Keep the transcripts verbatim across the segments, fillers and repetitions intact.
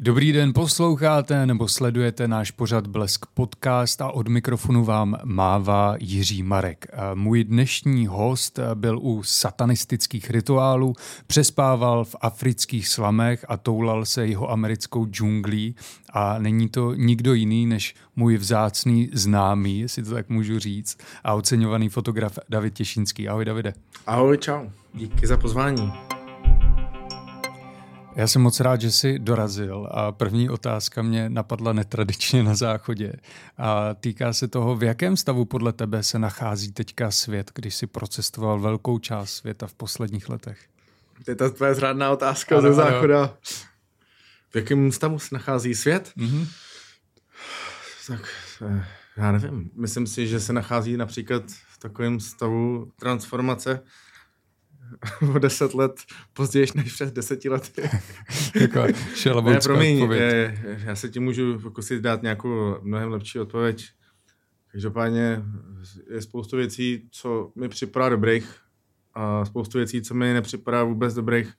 Dobrý den, posloucháte nebo sledujete náš pořad Blesk podcast a od mikrofonu vám mává Jiří Marek. Můj dnešní host byl u satanistických rituálů, přespával v afrických slamech a toulal se jeho americkou džunglí a není to nikdo jiný než můj vzácný známý, jestli to tak můžu říct, a oceňovaný fotograf David Těšínský. Ahoj, Davide. Ahoj, čau. Díky za pozvání. Já jsem moc rád, že jsi dorazil a první otázka mě napadla netradičně na záchodě. A týká se toho, v jakém stavu podle tebe se nachází teďka svět, když jsi procestoval velkou část světa v posledních letech? To je ta tvoje řádná otázka ano, ze záchoda. Ano. V jakém stavu se nachází svět? Mm-hmm. Tak já nevím. Myslím si, že se nachází například v takovém stavu transformace, o deset let později než před deseti lety. Ne, promiň, je, já se ti můžu pokusit dát nějakou mnohem lepší odpověď. Každopádně je spoustu věcí, co mi připadá dobrých a spoustu věcí, co mi nepřipadá vůbec dobrých,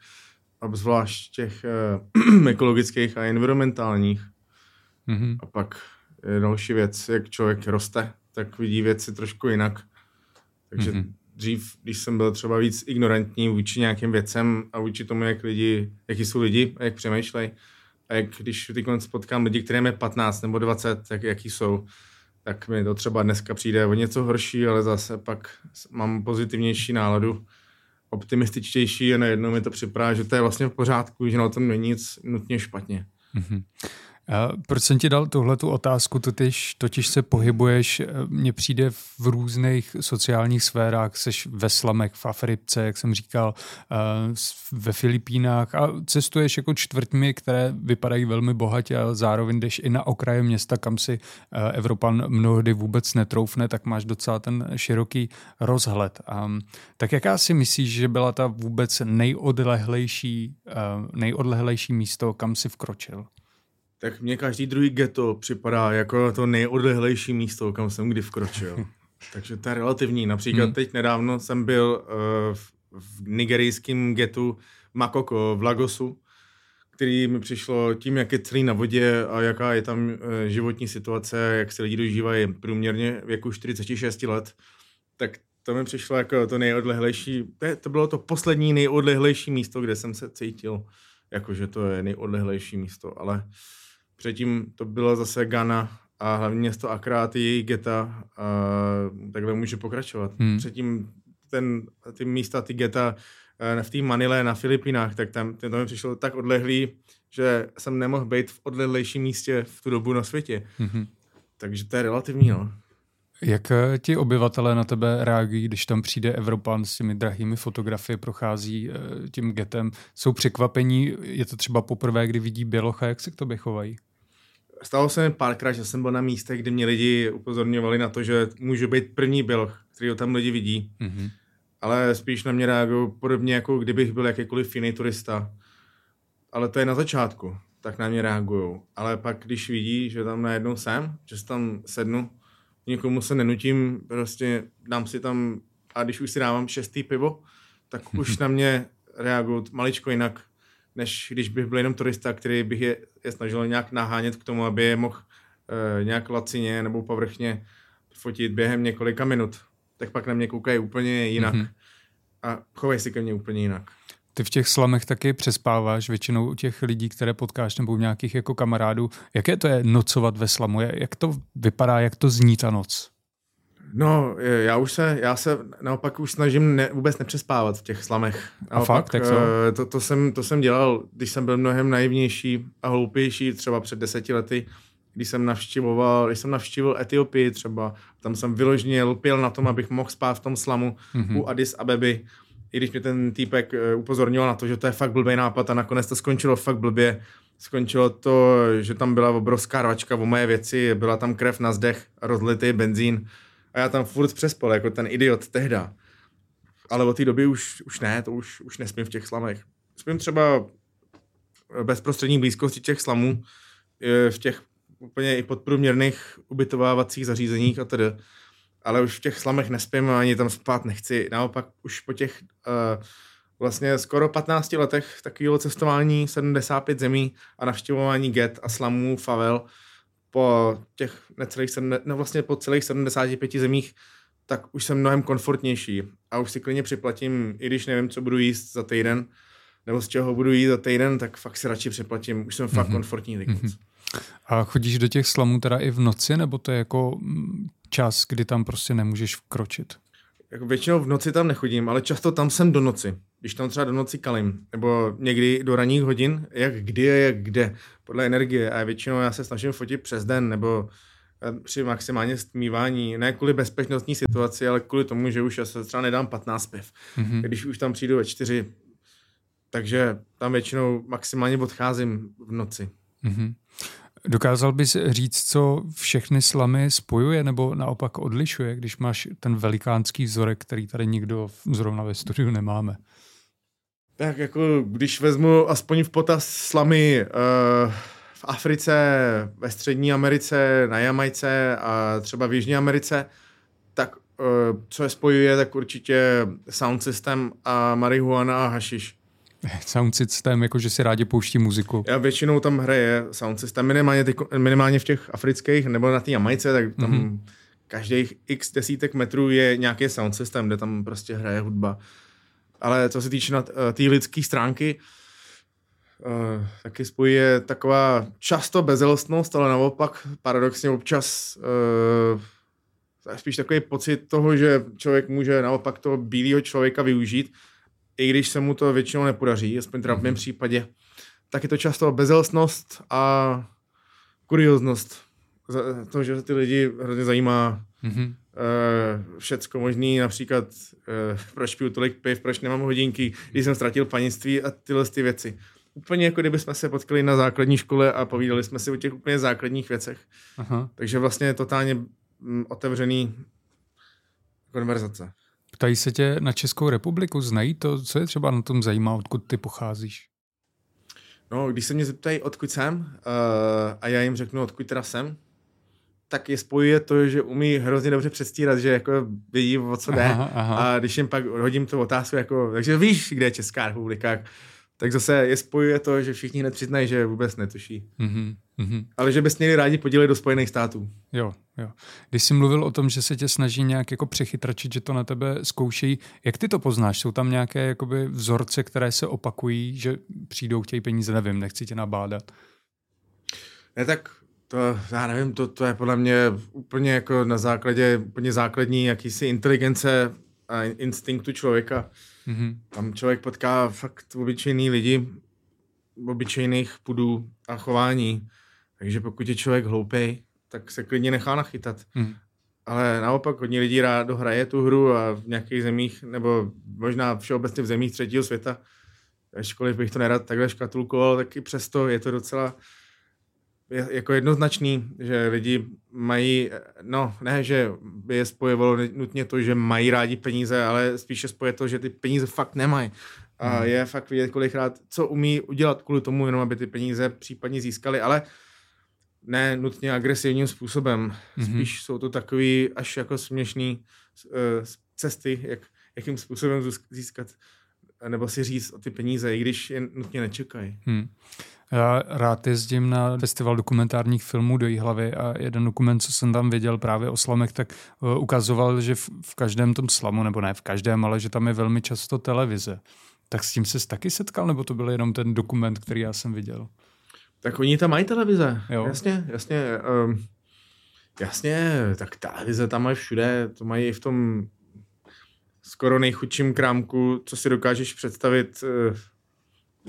obzvlášť těch eh, ekologických a environmentálních. Mm-hmm. A pak je další věc, jak člověk roste, tak vidí věci trošku jinak. Takže mm-hmm. Dřív, když jsem byl třeba víc ignorantní vůči nějakým věcem a vůči tomu, jak lidi, jaký jsou lidi a jak přemýšlejí. A jak když teď potkám lidi, kterým je patnáct nebo dvacet, tak jaký jsou, tak mi to třeba dneska přijde o něco horší, ale zase pak mám pozitivnější náladu, optimističtější a najednou mi to připadá, že to je vlastně v pořádku, že na tom není nic nutně špatně. Mm-hmm. A proč jsem ti dal tuhletu otázku, totiž, totiž se pohybuješ, mně přijde v různých sociálních sférách, seš ve slamech v Africe, jak jsem říkal, ve Filipínách a cestuješ jako čtvrtmi, které vypadají velmi bohatě a zároveň jdeš i na okraje města, kam si Evropan mnohdy vůbec netroufne, tak máš docela ten široký rozhled. Tak jaká si myslíš, že byla ta vůbec nejodlehlejší, nejodlehlejší místo, kam si vkročil? Tak mně každý druhý ghetto připadá jako to nejodlehlejší místo, kam jsem kdy vkročil. Takže to je relativní. Například hmm. teď nedávno jsem byl uh, v, v nigerijském ghettu Makoko v Lagosu, který mi přišlo tím, jak je celý na vodě a jaká je tam uh, životní situace, jak se lidi dožívají průměrně věku čtyřicet šest let, tak to mi přišlo jako to nejodlehlejší. To, to bylo to poslední nejodlehlejší místo, kde jsem se cítil, jakože to je nejodlehlejší místo, ale předtím to byla zase Ghana a hlavně město Accra, ty její geta, a takhle může pokračovat. Hmm. Předtím ten, ty místa, ty geta v té Manile na Filipínách, tak tam to mi přišlo tak odlehlý, že jsem nemohl být v odlehlejším místě v tu dobu na světě. Hmm. Takže to je relativní, no. Jak ti obyvatelé na tebe reagují, když tam přijde Evropan s těmi drahými fotografie, prochází tím getem? Jsou překvapení? Je to třeba poprvé, kdy vidí bělocha, jak se k tobě chovají? Stalo se mi párkrát, že jsem byl na místech, kde mě lidi upozorňovali na to, že můžu být první běloch, který ho tam lidi vidí. Mm-hmm. Ale spíš na mě reagují podobně, jako kdybych byl jakýkoliv jiný turista. Ale to je na začátku, tak na mě reagují. Ale pak, když vidí, že tam najednou jsem, že se tam sednu, nikomu se nenutím, prostě dám si tam, a když už si dávám šestý pivo, tak už na mě reagují maličko jinak, než když bych byl jenom turista, který bych je, je snažil nějak nahánět k tomu, aby je mohl e, nějak lacině nebo povrchně fotit během několika minut. Tak pak na mě koukají úplně jinak a chovají si ke mně úplně jinak. Ty v těch slamech taky přespáváš většinou u těch lidí, které potkáš, nebo u nějakých jako kamarádů. Jaké to je nocovat ve slamu? Jak to vypadá, jak to zní ta noc? No, já už se, já se naopak už snažím ne, vůbec nepřespávat v těch slamech. Naopak, a fakt? Tak to, to, jsem, to jsem dělal, když jsem byl mnohem naivnější a hloupější, třeba před deseti lety, když jsem navštěvoval, když jsem navštívil Etiopii třeba, tam jsem vyloženě lpěl na tom, abych mohl spát v tom slamu mm-hmm. u Addis Abeby. I když mě ten týpek upozornil na to, že to je fakt blbý nápad a nakonec to skončilo fakt blbě. Skončilo to, že tam byla obrovská rvačka o moje věci, byla tam krev na zdech, rozlitý benzín a já tam furt přespal, jako ten idiot tehda. Ale od té doby už, už ne, to už, už nespím v těch slamech. Spím třeba bezprostřední blízkosti těch slamů, v těch úplně i podprůměrných ubytovávacích zařízeních a tedy. Ale už v těch slamech nespím a ani tam spát nechci. Naopak už po těch uh, vlastně skoro patnácti letech takového cestování sedmdesát pět zemí a navštěvování get a slamů, favel po těch necelých, no vlastně po celých sedmdesáti pěti zemích, tak už jsem mnohem komfortnější a už si klidně připlatím, i když nevím, co budu jíst za týden, nebo z čeho budu jít za týden, tak fakt si radši přeplatím. Už jsem fakt mm-hmm. komfortní. Mm-hmm. A chodíš do těch slamů teda i v noci, nebo to je jako čas, kdy tam prostě nemůžeš vkročit? Jako většinou v noci tam nechodím, ale často tam jsem do noci. Když tam třeba do noci kalím, nebo někdy do ranních hodin, jak kdy je, jak kde, podle energie. A většinou já se snažím fotit přes den, nebo při maximálně stmívání, ne kvůli bezpečnostní situaci, ale kvůli tomu, že už já se třeba nedám patnáct piv. Mm-hmm. Když už tam přijdu ve čtyři, takže tam většinou maximálně odcházím v noci. Mm-hmm. Dokázal bys říct, co všechny slamy spojuje nebo naopak odlišuje, když máš ten velikánský vzorek, který tady nikdo zrovna ve studiu nemáme? Tak jako když vezmu aspoň v potaz slamy uh, v Africe, ve Střední Americe, na Jamajce a třeba v Jižní Americe, tak uh, co je spojuje, tak určitě sound system a marihuana a hašiš. Sound systém, jakože si rádi pouští muziku. Já většinou tam hraje sound systém, minimálně, ty, minimálně v těch afrických, nebo na té Jamajce, tak tam mm-hmm. každých x desítek metrů je nějaký sound systém, kde tam prostě hraje hudba. Ale co se týče na té lidské stránky, uh, taky spojuje taková často bezelstnost, ale naopak paradoxně občas uh, spíš takový pocit toho, že člověk může naopak toho bílého člověka využít, i když se mu to většinou nepodaří, aspoň teda v mém případě, tak je to často bezelstnost a kurioznost. To, že ty lidi hrozně zajímá mm-hmm. uh, všecko možný, například uh, proč piju tolik piv, proč nemám hodinky, když jsem ztratil panictví a tyhle ty věci. Úplně jako kdybychom se potkali na základní škole a povídali jsme si o těch úplně základních věcech. Aha. Takže vlastně totálně otevřený konverzace. Ptají se tě na Českou republiku, znají to, co je třeba na tom zajímá, odkud ty pocházíš? No, když se mě zeptají, odkud jsem, uh, a já jim řeknu, odkud teda jsem, tak je spojuje to, že umí hrozně dobře předstírat, že jako vědí, o co jde. Aha, aha. A když jim pak hodím tu otázku, jako, takže víš, kde je Česká republika, tak zase je spojuje to, že všichni hned přiznají, že vůbec netuší. Mm-hmm. Mm-hmm. Ale že bys měli rádi podílet do Spojených států. Jo, jo. Když jsi mluvil o tom, že se tě snaží nějak jako přechytračit, že to na tebe zkouší, jak ty to poznáš? Jsou tam nějaké jakoby vzorce, které se opakují, že přijdou, chtějí peníze, nevím, nechci tě nabádat? Ne, tak to, já nevím, to, to je podle mě úplně jako na základě, úplně základní jakýsi inteligence a instinktu člověka. Mm-hmm. Tam člověk potká fakt obyčejný lidi, obyčejných pudů a chování. Takže pokud je člověk hloupej, tak se klidně nechá nachytat. Mm. Ale naopak hodně lidí rádo hraje tu hru a v nějakých zemích, nebo možná všeobecně v zemích třetího světa, ačkoliv bych to nerad takhle škatulkoval, tak i přesto je to docela je, jako jednoznačný, že lidi mají, no ne, že by je spojovalo nutně to, že mají rádi peníze, ale spíše spoje to, že ty peníze fakt nemají. Mm. A je fakt vidět kolikrát, co umí udělat kvůli tomu, jenom aby ty peníze případně získali, ale ne nutně agresivním způsobem. Spíš mm-hmm. jsou to takový až jako směšný uh, cesty, jak, jakým způsobem získat nebo si říct o ty peníze, i když je nutně nečekají. Hmm. Já rád jezdím na festival dokumentárních filmů do Jihlavy a jeden dokument, co jsem tam viděl právě o slamech, tak uh, ukazoval, že v, v každém tom slamu, nebo ne v každém, ale že tam je velmi často televize. Tak s tím ses taky setkal, nebo to byl jenom ten dokument, který já jsem viděl? Tak oni tam mají televize, jo. jasně, jasně, um, jasně, tak televize tam mají všude, to mají i v tom skoro nejchudším krámku, co si dokážeš představit,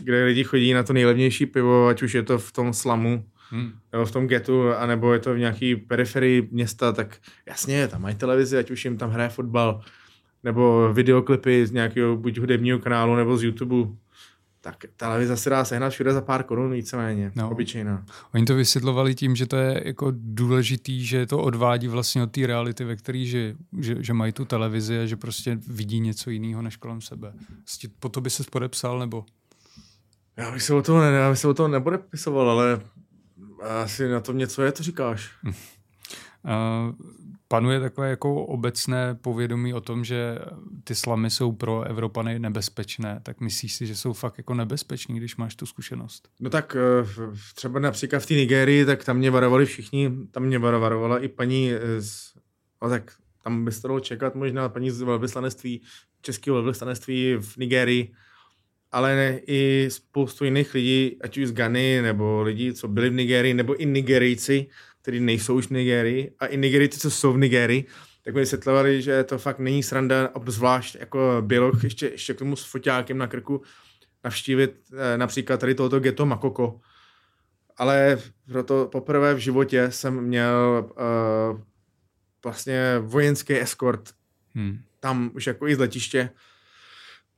kde lidi chodí na to nejlevnější pivo, ať už je to v tom slamu, hmm. nebo v tom getu, anebo je to v nějaký periferii města, tak jasně, tam mají televizi, ať už jim tam hraje fotbal, nebo videoklipy z nějakého buď hudebního kanálu, nebo z YouTube. Tak televize se dá sehnat všude za pár korun víceméně, no. Obyčejná. Oni to vysvětlovali tím, že to je jako důležitý, že to odvádí vlastně od té reality, ve které že, že, že mají tu televizi a že prostě vidí něco jiného než kolem sebe. Po to by ses podepsal, nebo? Já bych se o toho, ne, já bych se o toho nepodepisoval, ale asi na tom něco je, to říkáš. uh, panuje takové jako obecné povědomí o tom, že ty slamy jsou pro Evropany nebezpečné. Tak myslíš si, že jsou fakt jako nebezpečný, když máš tu zkušenost? No tak třeba například v té Nigérii, tak tam mě varovali všichni, tam mě varovala i paní, ale tak tam by se dalo čekat možná paní z velvyslanectví, českého velvyslanectví v Nigérii, ale ne, i spoustu jiných lidí, ať už z Ghany, nebo lidi, co byli v Nigérii, nebo i Nigerijci, kteří nejsou už v Nigérii, a i Nigerijci, co jsou v Nigérii, tak mi vysvětlovali, že to fakt není sranda, a zvlášť jako běloch, ještě, ještě k tomu s foťákem na krku, navštívit například tady tohoto ghetto Makoko. Ale proto poprvé v životě jsem měl uh, vlastně vojenský eskort, hmm. tam už jako i z letiště.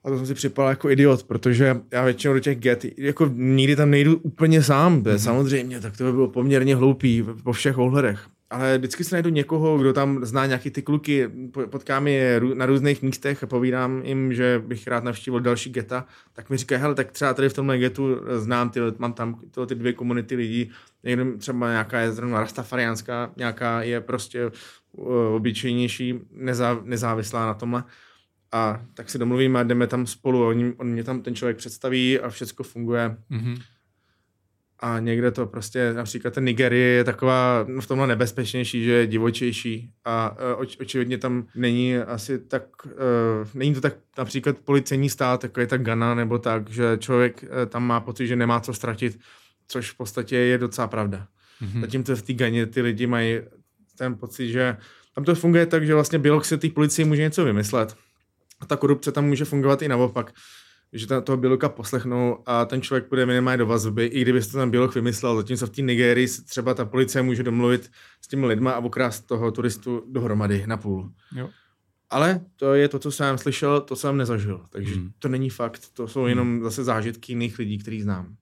A to jsem si připadal jako idiot, protože já většinou do těch get, jako nikdy tam nejdu úplně sám, mm-hmm. samozřejmě, tak to by bylo poměrně hloupý po všech ohledech. Ale vždycky se najdu někoho, kdo tam zná nějaký ty kluky, potkám je na různých místech a povídám jim, že bych rád navštívil další geta, tak mi říkají, hele, tak třeba tady v tomhle getu znám, ty, mám tam tyhle, ty dvě komunity lidí, někdo třeba nějaká je zrovna rastafariánská, nějaká je prostě obyčejnější, nezá, nezávislá na tomhle. A tak si domluvíme a jdeme tam spolu. On, on mě tam ten člověk představí a všecko funguje. Mm-hmm. A někde to prostě, například ten Nigérie je taková no, v tomhle nebezpečnější, že je divočejší. A uh, oč, očividně tam není asi tak, uh, není to tak například policejní stát, jako je ta Ghana, nebo tak, že člověk uh, tam má pocit, že nemá co ztratit, což v podstatě je docela pravda. Mm-hmm. Zatímco v té Ghaně ty lidi mají ten pocit, že tam to funguje tak, že vlastně bělok se té policii může něco vymyslet. A ta korupce tam může fungovat i naopak, že toho běloka poslechnou a ten člověk půjde minimálně do vazby, i kdyby se to ten bělok vymyslel, zatímco v té Nigérii třeba ta policie může domluvit s těmi lidma a okrást toho turistu dohromady na půl. Jo. Ale to je to, co jsem slyšel, to jsem nezažil, takže hmm. to není fakt, to jsou jenom hmm. zase zážitky jiných lidí, který znám.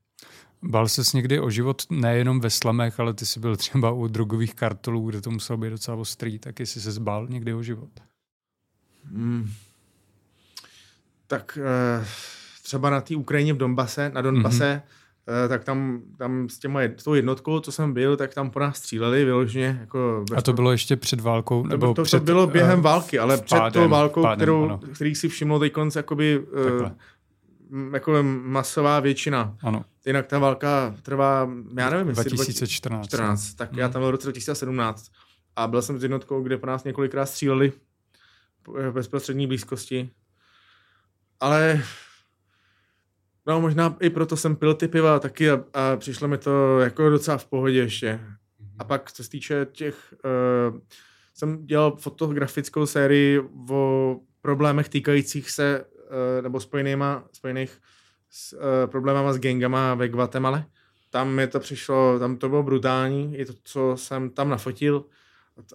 Bál ses někdy o život nejenom ve slamech, ale ty jsi byl třeba u drogových kartelů, kde to muselo být docela ostrý, tak jestli se zbál někdy o život? Hmm. Tak třeba na té Ukrajině v Donbase, na Donbase, mm-hmm. tak tam, tam s, těma, s tou jednotkou, co jsem byl, tak tam po nás stříleli vyloženě. Jako a to bylo ještě před válkou? Nebo to, to, před, to bylo během války, ale pádem, před tou válkou, pádem, kterou, který si všiml teďkonc jakoby, jako masová většina. Ano. Jinak ta válka trvá, já nevím, jestli dva tisíce čtrnáct. Tak mm. já tam byl v roce dva tisíce sedmnáct a byl jsem s jednotkou, kde po nás několikrát stříleli v bezprostřední blízkosti. Ale no možná i proto jsem pil ty piva taky a, a přišlo mi to jako docela v pohodě ještě. A pak co se týče těch, uh, jsem dělal fotografickou sérii o problémech týkajících se, uh, nebo spojenýma, spojených s uh, problémama s gangama ve Guatemala. Tam mi to přišlo, tam to bylo brutální, i to, co jsem tam nafotil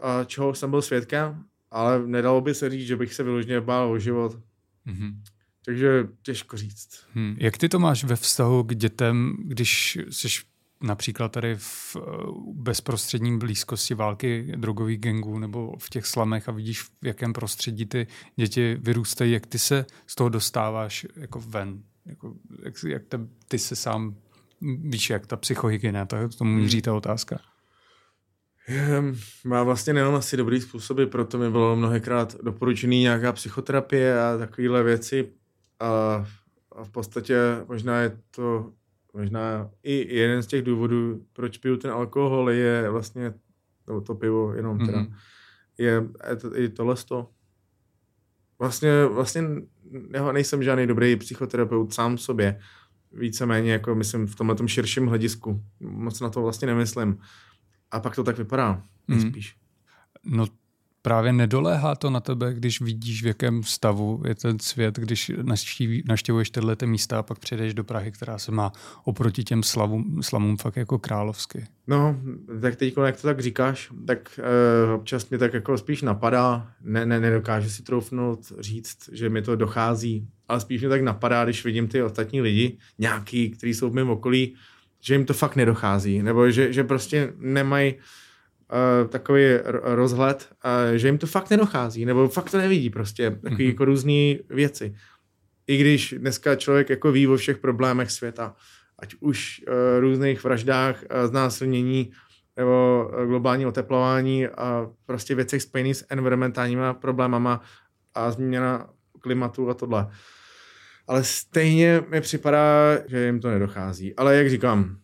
a čeho jsem byl svědkem, ale nedalo by se říct, že bych se vyloženě bál o život. Mm-hmm. Takže těžko říct. Hmm. Jak ty to máš ve vztahu k dětem, když jsi například tady v bezprostřední blízkosti války drogových gangů nebo v těch slamech a vidíš, v jakém prostředí ty děti vyrůstají, jak ty se z toho dostáváš jako ven? Jako, jak jak ta, ty se sám, víš, jak ta psychohygiena, to tomu míří ta otázka. Já vlastně nemám asi dobrý způsoby, proto mi bylo mnohokrát doporučený nějaká psychoterapie a takovéhle věci. A v podstatě možná je to možná i jeden z těch důvodů, proč piju ten alkohol, je vlastně, nebo to pivo jenom teda, mm-hmm. je, je to, i tohle sto. Vlastně, vlastně já nejsem žádný dobrý psychoterapeut sám sobě, víceméně jako myslím v tomhletom širším hledisku. Moc na to vlastně nemyslím. A pak to tak vypadá nejspíš. Mm. No právě nedoléhá to na tebe, když vidíš, v jakém stavu je ten svět, když naštíví, naštěvuješ tyhlete místa a pak přijdeš do Prahy, která se má oproti těm slavům, slamům fakt jako královsky. No, tak teď, jak to tak říkáš, tak e, občas mě tak jako spíš napadá, ne, ne, nedokážu si troufnout říct, že mi to dochází, ale spíš mě tak napadá, když vidím ty ostatní lidi, nějaký, kteří jsou v mém okolí, že jim to fakt nedochází, nebo že, že prostě nemají uh, takový rozhled, uh, že jim to fakt nedochází, nebo fakt to nevidí prostě, takové mm-hmm. jako různý věci. I když dneska člověk jako ví o všech problémech světa, ať už uh, různých vraždách, uh, znásilnění, nebo globální oteplování a prostě věci spojené s environmentálníma problémama a změna klimatu a tohle. Ale stejně mi připadá, že jim to nedochází. Ale jak říkám,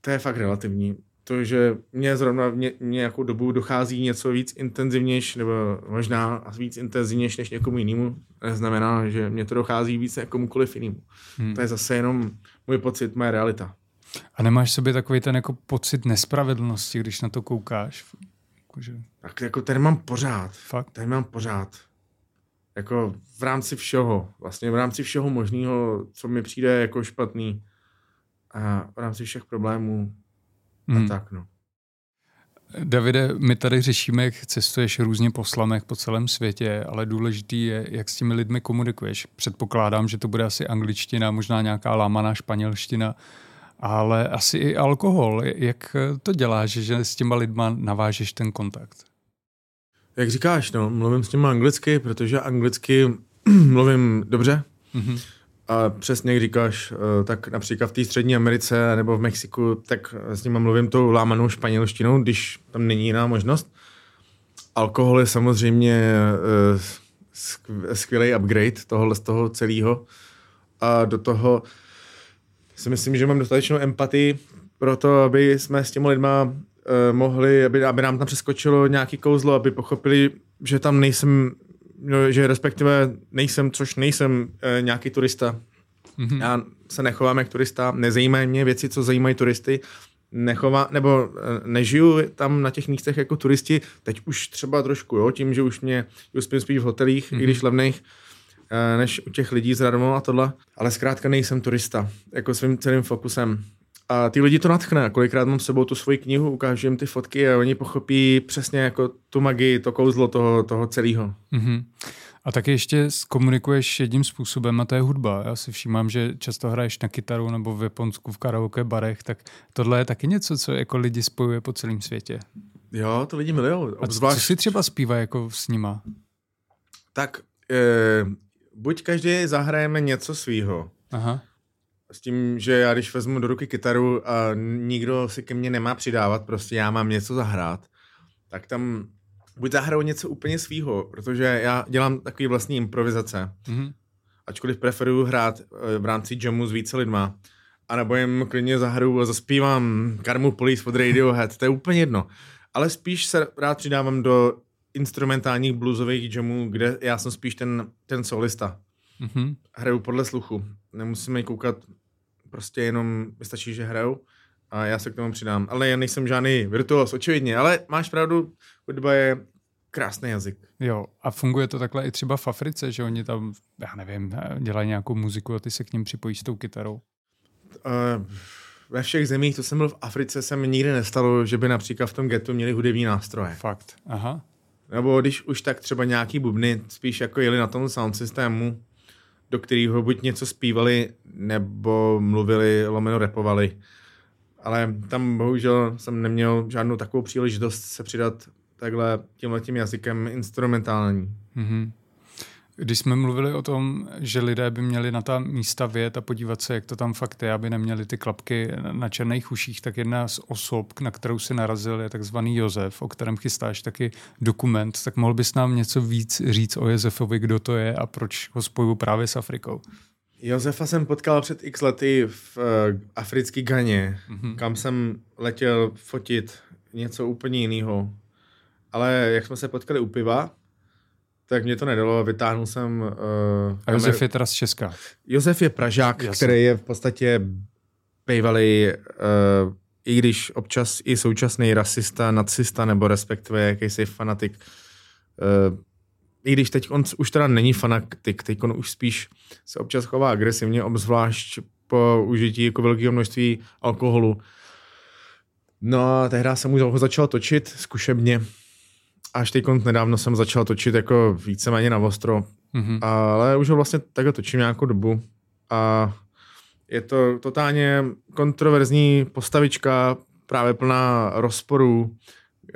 to je fakt relativní. To, že mě zrovna v ně, nějakou dobu dochází něco víc intenzivnější, nebo možná víc intenzivnější než někomu jinému, neznamená, že mě to dochází víc než komukoliv jinému. Hmm. To je zase jenom můj pocit, moje realita. A nemáš sobě takový ten jako pocit nespravedlnosti, když na to koukáš? Jakože... Tak jako ten mám pořád. Fakt? Ten mám pořád. Jako v rámci všeho. Vlastně v rámci všeho možného, co mi přijde jako špatný. A v rámci všech problémů. Hmm. A tak, no. Davide, my tady řešíme, jak cestuješ různě po slamech po celém světě, ale důležitý je, jak s těmi lidmi komunikuješ. Předpokládám, že to bude asi angličtina, možná nějaká lámaná španělština, ale asi i alkohol. Jak to děláš, že s těma lidma navážeš ten kontakt? Jak říkáš, no, mluvím s nimi anglicky, protože anglicky mluvím dobře. Mm-hmm. A přesně, jak říkáš, tak například v té Střední Americe nebo v Mexiku, tak s nimi mluvím tou lámanou španělštinou, když tam není jiná možnost. Alkohol je samozřejmě skvělý upgrade tohohle z toho celého. A do toho si myslím, že mám dostatečnou empatii pro to, aby jsme s těmi lidma mohli, aby, aby nám tam přeskočilo nějaký kouzlo, aby pochopili, že tam nejsem... že respektive nejsem, což nejsem e, nějaký turista. Mm-hmm. Já se nechovám jak turista, nezajímají mě věci, co zajímají turisty, nechová, nebo e, nežiju tam na těch místech jako turisti, teď už třeba trošku, jo, tím, že už mě už spím spíš v hotelích, mm-hmm. i když levných, e, než u těch lidí s radnou a tohle, ale zkrátka nejsem turista, jako svým celým fokusem. A ty lidi to natchne, kolikrát mám s sebou tu svoji knihu, ukážu jim ty fotky a oni pochopí přesně jako tu magii, to kouzlo toho, toho celého. Mm-hmm. A taky ještě komunikuješ jedním způsobem a to je hudba. Já si všímám, že často hraješ na kytaru nebo v Japonsku v karaoke barech, tak tohle je taky něco, co jako lidi spojuje po celém světě. Jo, to lidi milujou. Obzvlášť... A co si třeba zpívá jako s nima? Tak, eh, buď každý zahrajeme něco svýho. Aha. S tím, že já když vezmu do ruky kytaru a nikdo si ke mně nemá přidávat, prostě já mám něco zahrát, tak tam buď zahraju něco úplně svýho, protože já dělám takový vlastní improvizace. Mm-hmm. Ačkoliv preferuju hrát v rámci jamu s více lidma. A nebo jim klidně zahraju a zaspívám Karmu Police od Radiohead, to je úplně jedno. Ale spíš se rád přidávám do instrumentálních bluesových jamů, kde já jsem spíš ten, ten solista. Mm-hmm. Hraju podle sluchu. Nemusíme koukat, prostě jenom stačí, že hraju a já se k tomu přidám. Ale já nejsem žádný virtuos, očividně, ale máš pravdu, hudba je krásný jazyk. Jo, a funguje to takhle i třeba v Africe, že oni tam, já nevím, dělají nějakou muziku a ty se k ním připojí s tou kytarou? Uh, ve všech zemích, co jsem byl v Africe, se mi nikdy nestalo, že by například v tom getu měli hudební nástroje. Fakt, aha. Nebo když už tak třeba nějaký bubny, spíš jako jeli na tom sound systému, do kterého buď něco zpívali, nebo mluvili, lomeno rapovali. Ale tam bohužel jsem neměl žádnou takovou příležitost se přidat takhle tímhletím jazykem instrumentální. Mm-hmm. Když jsme mluvili o tom, že lidé by měli na ta místa vjet a podívat se, jak to tam fakt je, aby neměli ty klapky na černých uších, tak jedna z osob, na kterou si narazil, je takzvaný Josef, o kterém chystáš taky dokument. Tak mohl bys nám něco víc říct o Josefovi, kdo to je a proč ho spojuju právě s Afrikou? Josefa jsem potkal před x lety v uh, africké Ghaně, mm-hmm. kam jsem letěl fotit něco úplně jiného. Ale jak jsme se potkali u piva, tak mě to nedalo, vytáhnul jsem... Uh, a Josef kamer... je teda z Česka. Josef je Pražák, Jasne. Který je v podstatě bývalý, uh, i když občas i současný rasista, nacista, nebo respektive jakýsi fanatik. Uh, I když teď on už teda není fanatik, teď on už spíš se občas chová agresivně, obzvlášť po užití jako velkého množství alkoholu. No a tehdy jsem mu začal točit zkušebně. Až teď nedávno jsem začal točit jako víceméně na ostro, mm-hmm. ale už ho vlastně takhle točím nějakou dobu a je to totálně kontroverzní postavička, právě plná rozporů,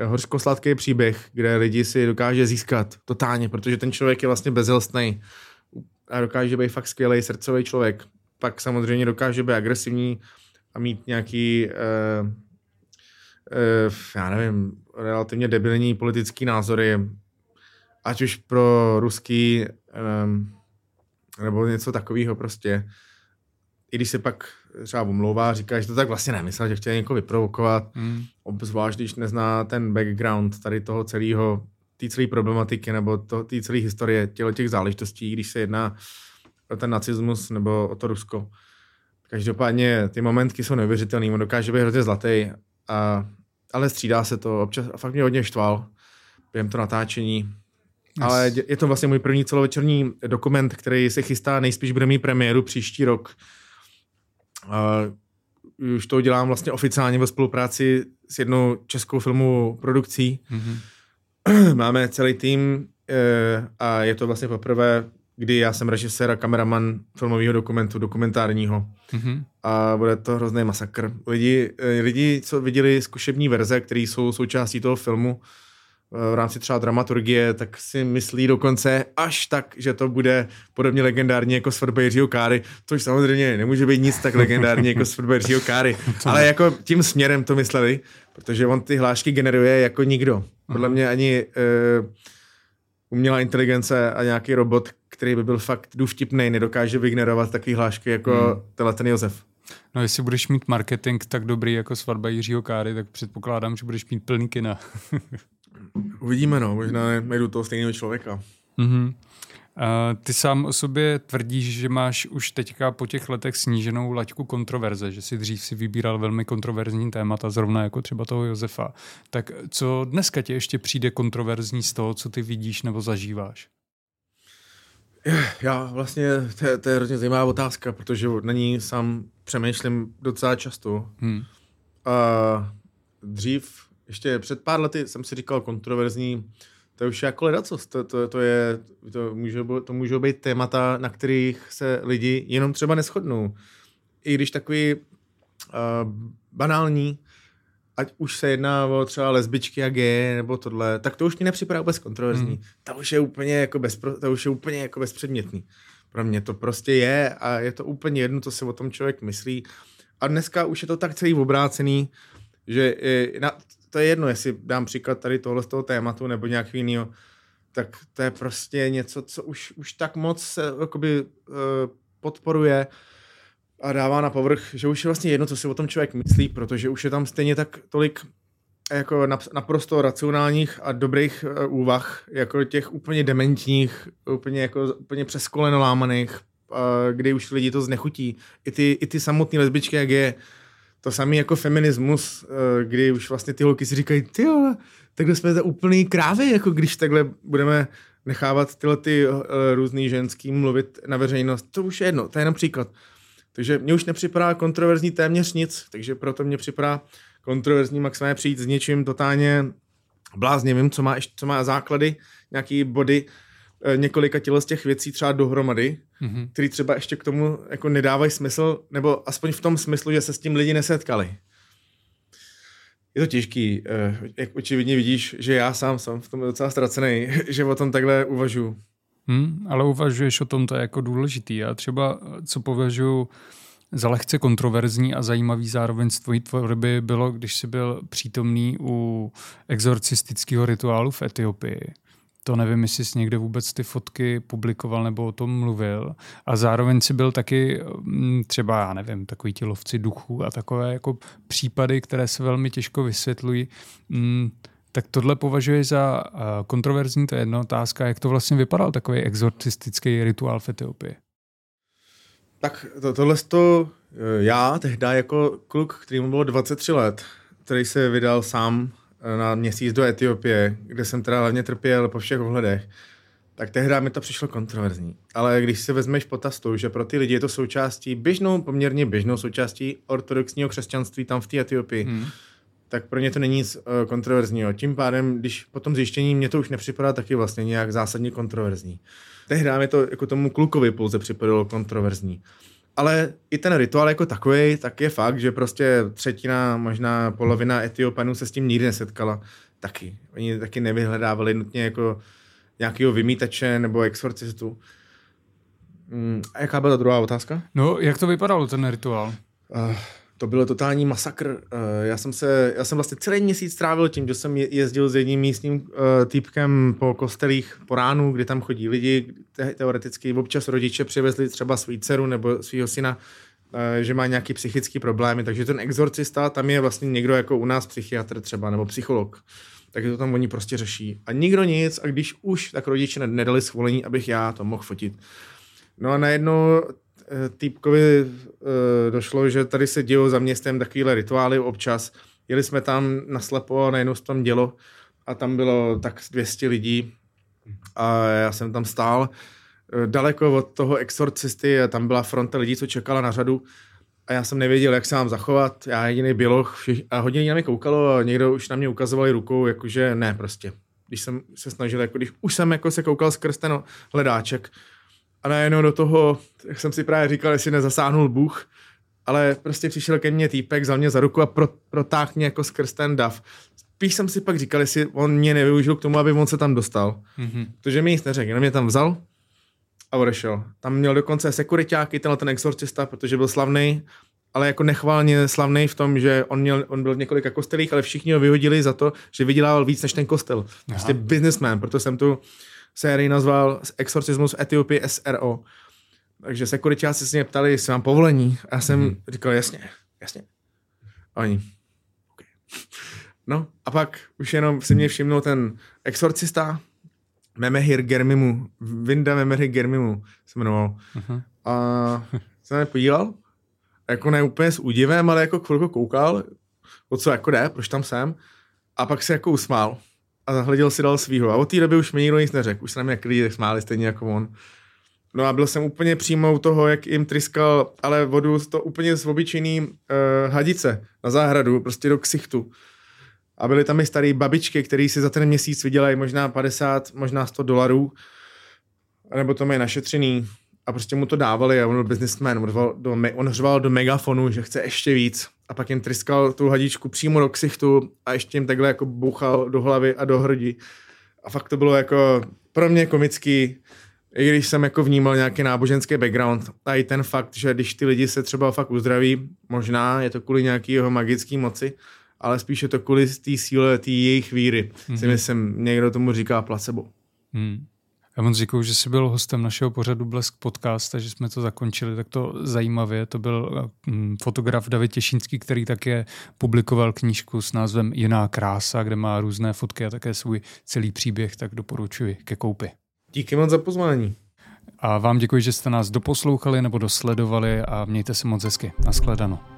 hořkosladký příběh, kde lidi si dokáže získat totálně, protože ten člověk je vlastně bezelstnej a dokáže být fakt skvělej srdcový člověk. Pak samozřejmě dokáže být agresivní a mít nějaký... Eh, já nevím, relativně debilní politické názory, ať už pro ruský nebo něco takového prostě. I když se pak třeba omlouvá, říká, že to tak vlastně nemyslel, že chtěl někoho vyprovokovat, mm. obzvlášť když nezná ten background tady toho celého, té celé problematiky nebo té celé historie těch záležitostí, když se jedná o ten nacismus nebo o to Rusko. Každopádně ty momentky jsou neuvěřitelný, on dokáže být hrozně zlatý, a, ale střídá se to občas a fakt mě hodně štval během to natáčení. Yes. Ale je to vlastně můj první celovečerní dokument, který se chystá, nejspíš bude mít premiéru příští rok. Uh, už to dělám vlastně oficiálně ve spolupráci s jednou českou filmovou produkcí. Mm-hmm. Máme celý tým uh, a je to vlastně poprvé, kdy já jsem režisér a kameraman filmového dokumentu, dokumentárního. Mm-hmm. A bude to hrozný masakr. Lidi, lidi, co viděli zkušební verze, které jsou součástí toho filmu, v rámci třeba dramaturgie, tak si myslí dokonce až tak, že to bude podobně legendární jako svatba Jiřího Káry, což samozřejmě nemůže být nic tak legendární jako svatba Jiřího Káry, ale jako tím směrem to mysleli, protože on ty hlášky generuje jako nikdo. Podle mě ani uh, umělá inteligence a nějaký robot, který by byl fakt důvtipnej, nedokáže vygenerovat takový hlášky jako hmm. tenhle ten Josef. No jestli budeš mít marketing tak dobrý jako svatba Jiřího Káry, tak předpokládám, že budeš mít plný kina. Uvidíme, no. Možná najdu toho stejného člověka. Mm-hmm. Uh, ty sám o sobě tvrdíš, že máš už teďka po těch letech sníženou laťku kontroverze, že si dřív si vybíral velmi kontroverzní témata, zrovna jako třeba toho Josefa. Tak co dneska tě ještě přijde kontroverzní z toho, co ty vidíš nebo zažíváš? Já vlastně, to je, to je hrozně zajímavá otázka, protože na ní sám přemýšlím docela často. Hmm. Uh, dřív Ještě před pár lety jsem si říkal kontroverzní, to je už jako ledacost, to, to, to, je, to, můžou, to můžou být témata, na kterých se lidi jenom třeba neshodnou. I když takový uh, banální, ať už se jedná o třeba lesbičky a geje nebo tohle, tak to už mi nepřipadá vůbec kontroverzní. Hmm. To už je úplně jako, bezpro, to už je úplně jako bezpředmětný. Pro mě to prostě je a je to úplně jedno, co si o tom člověk myslí. A dneska už je to tak celý obrácený, že je, na, to je jedno, jestli dám příklad tady tohle z toho tématu nebo nějakého jiného, tak to je prostě něco, co už, už tak moc se jakoby, uh, podporuje a dává na povrch, že už je vlastně jedno, co si o tom člověk myslí, protože už je tam stejně tak tolik jako naprosto racionálních a dobrých uh, úvah, jako těch úplně dementních, úplně, jako, úplně přes koleno lámaných, uh, kdy už lidi to znechutí. I ty, i ty samotné lesbičky, jak je to samý jako feminismus, kdy už vlastně ty holky si říkají, ty takhle jsme za úplný krávy, jako když takhle budeme nechávat tyhle ty různý ženský mluvit na veřejnost. To už je jedno, to je jenom příklad. Takže mně už nepřipadá kontroverzní téměř nic, takže proto mně připadá kontroverzní maximálně přijít s něčím totálně bláznivým, co má, co má základy, nějaký body, několika těle z těch věcí třeba dohromady, mm-hmm. které třeba ještě k tomu jako nedávají smysl, nebo aspoň v tom smyslu, že se s tím lidi nesetkali. Je to těžký. Jak očividně vidíš, že já sám jsem v tom docela ztracený, že o tom takhle uvažuji. Hmm, ale uvažuješ o tom, to je jako důležitý. Já třeba, co považuji za lehce kontroverzní a zajímavý zároveň z tvojí tvorby bylo, když jsi byl přítomný u exorcistického rituálu v Etiopii. To nevím, jestli jsi někde vůbec ty fotky publikoval nebo o tom mluvil. A zároveň si byl taky třeba, já nevím, takový ti lovci duchů a takové jako případy, které se velmi těžko vysvětlují. Tak tohle považuješ za kontroverzní, to je jedna otázka. Jak to vlastně vypadal takový exorcistický rituál v Etiopii? Tak to, tohle to já tehdy jako kluk, který mu bylo dvacet tři let, který se vydal sám na měsíc do Etiopie, kde jsem teda hlavně trpěl po všech ohledech, tak tehdy mi to přišlo kontroverzní. Ale když si vezmeš potaz to, že pro ty lidi je to součástí běžnou, poměrně běžnou součástí ortodoxního křesťanství tam v té Etiopii, hmm. tak pro ně to není nic kontroverzního. Tím pádem, když po tom zjištění mě to už nepřipadá taky vlastně nějak zásadně kontroverzní. Tehdy mi to jako tomu klukovi pouze připadalo kontroverzní. Ale i ten rituál jako takový, tak je fakt, že prostě třetina, možná polovina Etiopanů se s tím nikdy nesetkala taky. Oni taky nevyhledávali nutně jako nějakého vymítače nebo exorcistu. A jaká byla ta druhá otázka? No, jak to vypadalo, ten rituál? Uh, To byl totální masakr. Já jsem, se, já jsem vlastně celý měsíc trávil tím, že jsem jezdil s jedním místním týpkem po kostelích po ránu, kdy tam chodí lidi, teoreticky občas rodiče přivezli třeba svou dceru nebo svého syna, že má nějaký psychický problémy, takže ten exorcista, tam je vlastně někdo jako u nás psychiatr třeba, nebo psycholog. Takže to tam oni prostě řeší. A nikdo nic, a když už, tak rodiče nedali schválení, abych já to mohl fotit. No a najednou týpkovi došlo, že tady se dějou za městem takovýhle rituály občas. Jeli jsme tam naslepo a najednou se tam dělo a tam bylo tak dvě stě lidí a já jsem tam stál daleko od toho exorcisty a tam byla fronta lidí, co čekala na řadu a já jsem nevěděl, jak se mám zachovat. Já jediný běloch a hodně lidí na mě koukalo a někdo už na mě ukazoval rukou, jakože ne prostě. Když jsem se snažil, jako když už jsem jako se koukal skrz ten hledáček. A najednou do toho, jak jsem si právě říkal, jestli nezasáhnul Bůh, ale prostě přišel ke mně týpek, vzal mě za ruku a pro, protáhl mě jako skrz ten dav. Spíš jsem si pak říkal, jestli on mě nevyužil k tomu, aby on se tam dostal. Mm-hmm. Protože mi nic neřekl, jenom mě tam vzal a odešel. Tam měl dokonce sekuriťáky, tenhle ten exorcista, protože byl slavný, ale jako nechválně slavný v tom, že on, měl, on byl v několika kostelích, ale všichni ho vyhodili za to, že vydělával víc než ten kostel. Prostě businessman, proto jsem tu sérii nazval Exorcismus v Etiopii S R O. Takže sekuritáci se mě ptali, jestli mám povolení. A já jsem hmm. říkal, jasně, jasně. A oni, okay. No a pak už jenom si mě všimnul ten exorcista Memhir Girmimu, Vinda Memhir Girmimu se jmenoval. Uh-huh. A se mě podíval, jako ne úplně s údivem, ale jako chvilku koukal, o co jako jde, proč tam jsem. A pak se jako usmál. A zahleděl si dal svýho. A od té doby už mi nikdo nic neřekl. Už se na mě lidi smáli stejně jako on. No a byl jsem úplně přímo u toho, jak jim tryskal, ale vodu to úplně z obyčejný uh, hadice na zahradu, prostě do ksichtu. A byly tam i starý babičky, který si za ten měsíc vydělají možná padesát, možná sto dolarů. A nebo to mají našetřený. A prostě mu to dávali a on byl businessman. On řval do, on řval do megafonu, že chce ještě víc. A pak jim tryskal tu hadičku přímo do ksichtu a ještě jim takhle jako bouchal do hlavy a do hrdi. A fakt to bylo jako pro mě komický, i když jsem jako vnímal nějaký náboženský background. A i ten fakt, že když ty lidi se třeba fakt uzdraví, možná je to kvůli nějaký jeho magický moci, ale spíš je to kvůli té síle, té jejich víry. Mm-hmm. Si myslím, někdo tomu říká placebo. Mm. Já moc říkou, že jsi byl hostem našeho pořadu Blesk podcast a že jsme to zakončili takto zajímavě. To byl fotograf David Těšínský, který také publikoval knížku s názvem Jiná krása, kde má různé fotky a také svůj celý příběh, tak doporučuji ke koupi. Díky moc za pozvání. A vám děkuji, že jste nás doposlouchali nebo dosledovali a mějte se moc hezky. Naschledanou.